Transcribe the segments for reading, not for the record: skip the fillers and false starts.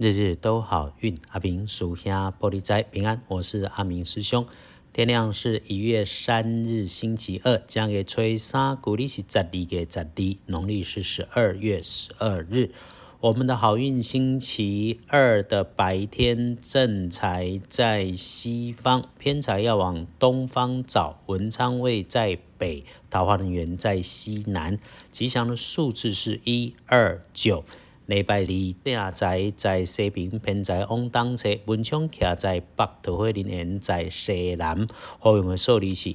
日日都好运，阿明属下玻璃斋平安，我是阿明师兄。天亮是1月3日星期二，将给吹沙，古历是12月12，农历是12月12日。我们的好运星期二的白天，正财在西方，偏财要往东方找，文昌位在北，桃花人缘在西南。吉祥的数字是129。礼拜二正财在西边，偏财往东侧，文昌徛在北，桃花人缘在西南。好用的数字是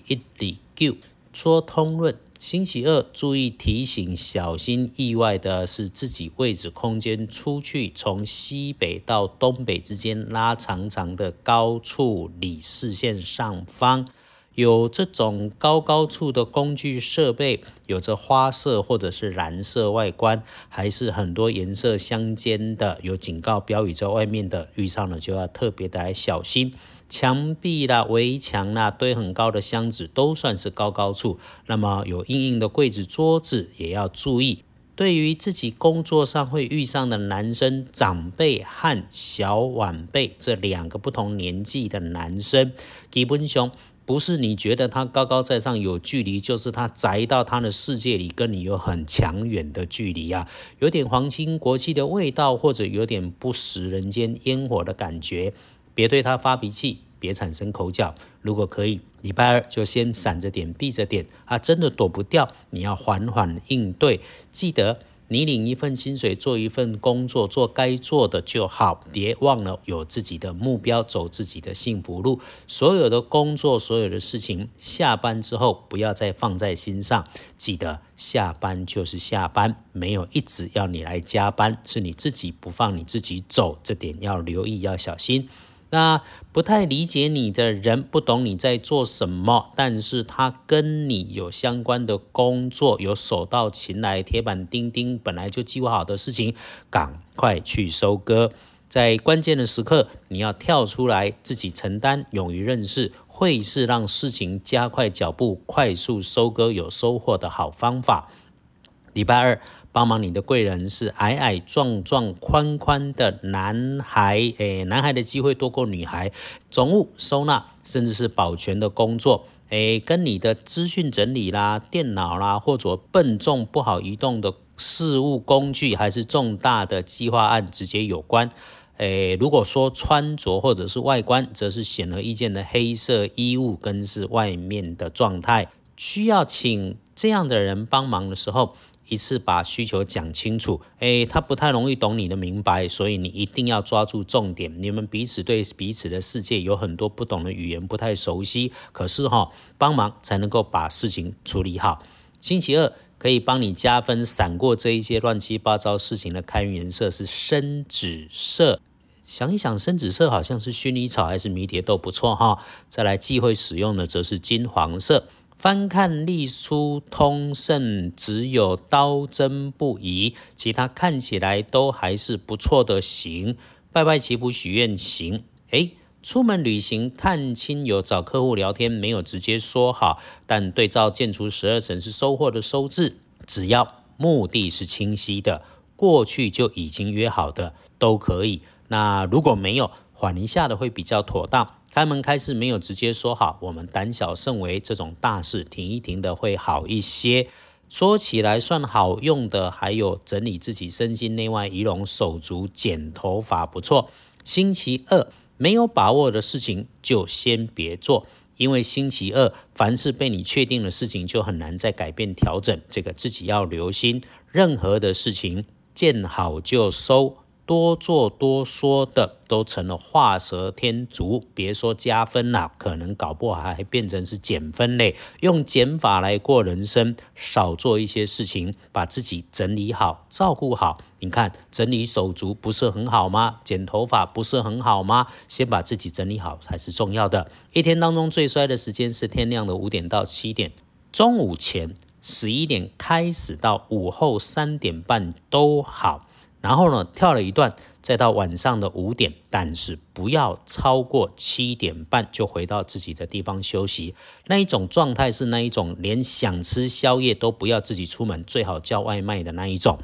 129。说通论。星期二注意提醒小心意外的是自己位置空间出去，从西北到东北之间拉长长的高处理视线上方，有这种高处的工具设备，有着花色或者是蓝色外观，还是很多颜色相间的，有警告标语在外面的，遇上了就要特别的来小心。墙壁啦、围墙啦、堆很高的箱子都算是高处，那么有硬硬的柜子、桌子也要注意。对于自己工作上会遇上的男生长辈和小晚辈这两个不同年纪的男生，基本上不是你觉得他高在上有距离，就是他宅到他的世界里跟你有很强远的距离啊，有点皇亲国戚的味道，或者有点不食人间烟火的感觉。别对他发脾气，别产生口角，如果可以，礼拜二就先闪着点避着点啊，真的躲不掉你要缓缓应对。记得你领一份薪水做一份工作，做该做的就好，别忘了有自己的目标，走自己的幸福路。所有的工作，所有的事情，下班之后不要再放在心上，记得下班就是下班，没有一直要你来加班，是你自己不放你自己走，这点要留意，要小心。那不太理解你的人，不懂你在做什么，但是他跟你有相关的工作，有手到擒来、铁板钉钉，本来就计划好的事情，赶快去收割。在关键的时刻，你要跳出来，自己承担，勇于认识，会是让事情加快脚步、快速收割、有收获的好方法。礼拜二帮忙你的贵人是矮壮宽的男孩，男孩的机会多过女孩，总务收纳甚至是保全的工作，跟你的资讯整理啦、电脑啦，或者笨重不好移动的事务工具，还是重大的计划案直接有关。如果说穿着或者是外观，则是显而易见的黑色衣物跟是外面的状态。需要请这样的人帮忙的时候，一次把需求讲清楚，他不太容易懂你的明白，所以你一定要抓住重点。你们彼此对彼此的世界有很多不懂的语言，不太熟悉，可是帮忙才能够把事情处理好。星期二可以帮你加分，闪过这一些乱七八糟事情的开运颜色是深紫色。想一想，深紫色好像是薰衣草还是迷迭豆，不错再来忌讳使用的则是金黄色。翻看历书通胜，只有刀针不移，其他看起来都还是不错的行。拜拜祈福许愿行，出门旅行、探亲友、找客户聊天没有直接说好，但对照建除12神是收获的收字，只要目的是清晰的，过去就已经约好的都可以。那如果没有，缓一下的会比较妥当。开门开市没有直接说好，我们胆小慎微，这种大事停一停的会好一些。说起来算好用的还有整理自己身心内外仪容、手足、剪头发，不错。星期二没有把握的事情就先别做，因为星期二凡是被你确定的事情就很难再改变调整，这个自己要留心。任何的事情见好就收，多做多说的都成了画蛇添足，别说加分啦，可能搞不好还变成是减分类。用减法来过人生，少做一些事情，把自己整理好、照顾好。你看，整理手足不是很好吗？剪头发不是很好吗？先把自己整理好才是重要的。一天当中最衰的时间是天亮的5点到7点，中午前11点开始到午后3点半都好。然后呢，跳了一段，再到晚上的5点，但是不要超过7点半就回到自己的地方休息。那一种状态是那一种连想吃宵夜都不要自己出门，最好叫外卖的那一种。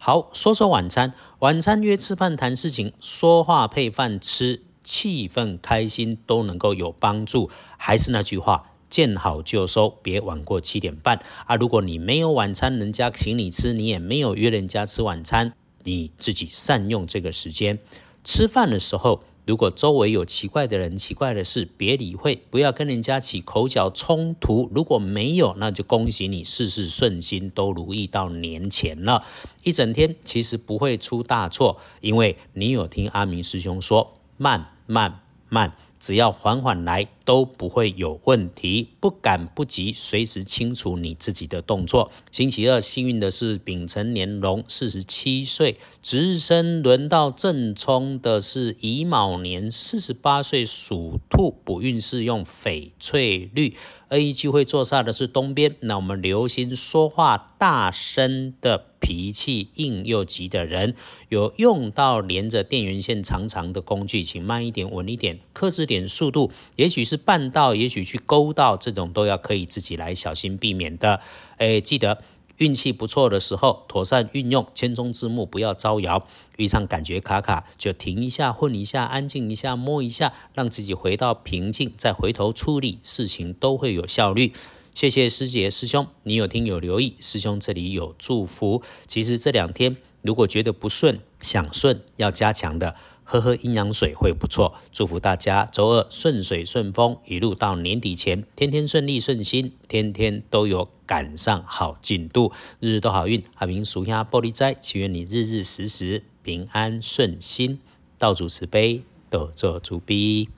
好，说说晚餐。晚餐约吃饭谈事情，说话配饭吃，气氛开心都能够有帮助。还是那句话，见好就收，别晚过7点半啊！如果你没有晚餐，人家请你吃，你也没有约人家吃晚餐，你自己善用这个时间。吃饭的时候，如果周围有奇怪的人、奇怪的事，别理会，不要跟人家起口角冲突。如果没有，那就恭喜你，事事顺心，都如意到年前了。一整天其实不会出大错，因为你有听阿明师兄说，慢慢，只要缓缓来，都不会有问题。不赶不急，随时清楚你自己的动作。星期二幸运的是丙辰年龙47岁，值生轮到正冲的是乙卯年48岁属兔，补运是用翡翠绿。恶意聚会坐煞的是东边，那我们留心说话大声的脾气硬又急的人，有用到连着电源线长长的工具，请慢一点，稳一点，克制点速度，也许是绊到，也许去勾到，这种都要可以自己来小心避免的。记得运气不错的时候，妥善运用，千中之木不要招摇。遇上感觉卡卡，就停一下，混一下，安静一下，摸一下，让自己回到平静，再回头处理事情，都会有效率。谢谢师姐师兄，你有听有留意，师兄这里有祝福。其实这2天如果觉得不顺，想顺要加强的，喝阴阳水会不错。祝福大家周二顺水顺风，一路到年底前，天天顺利顺心，天天都有赶上好进度，日日都好运。阿明属下玻璃斋，祈愿你日日时时平安顺心，道主慈悲，得做主逼。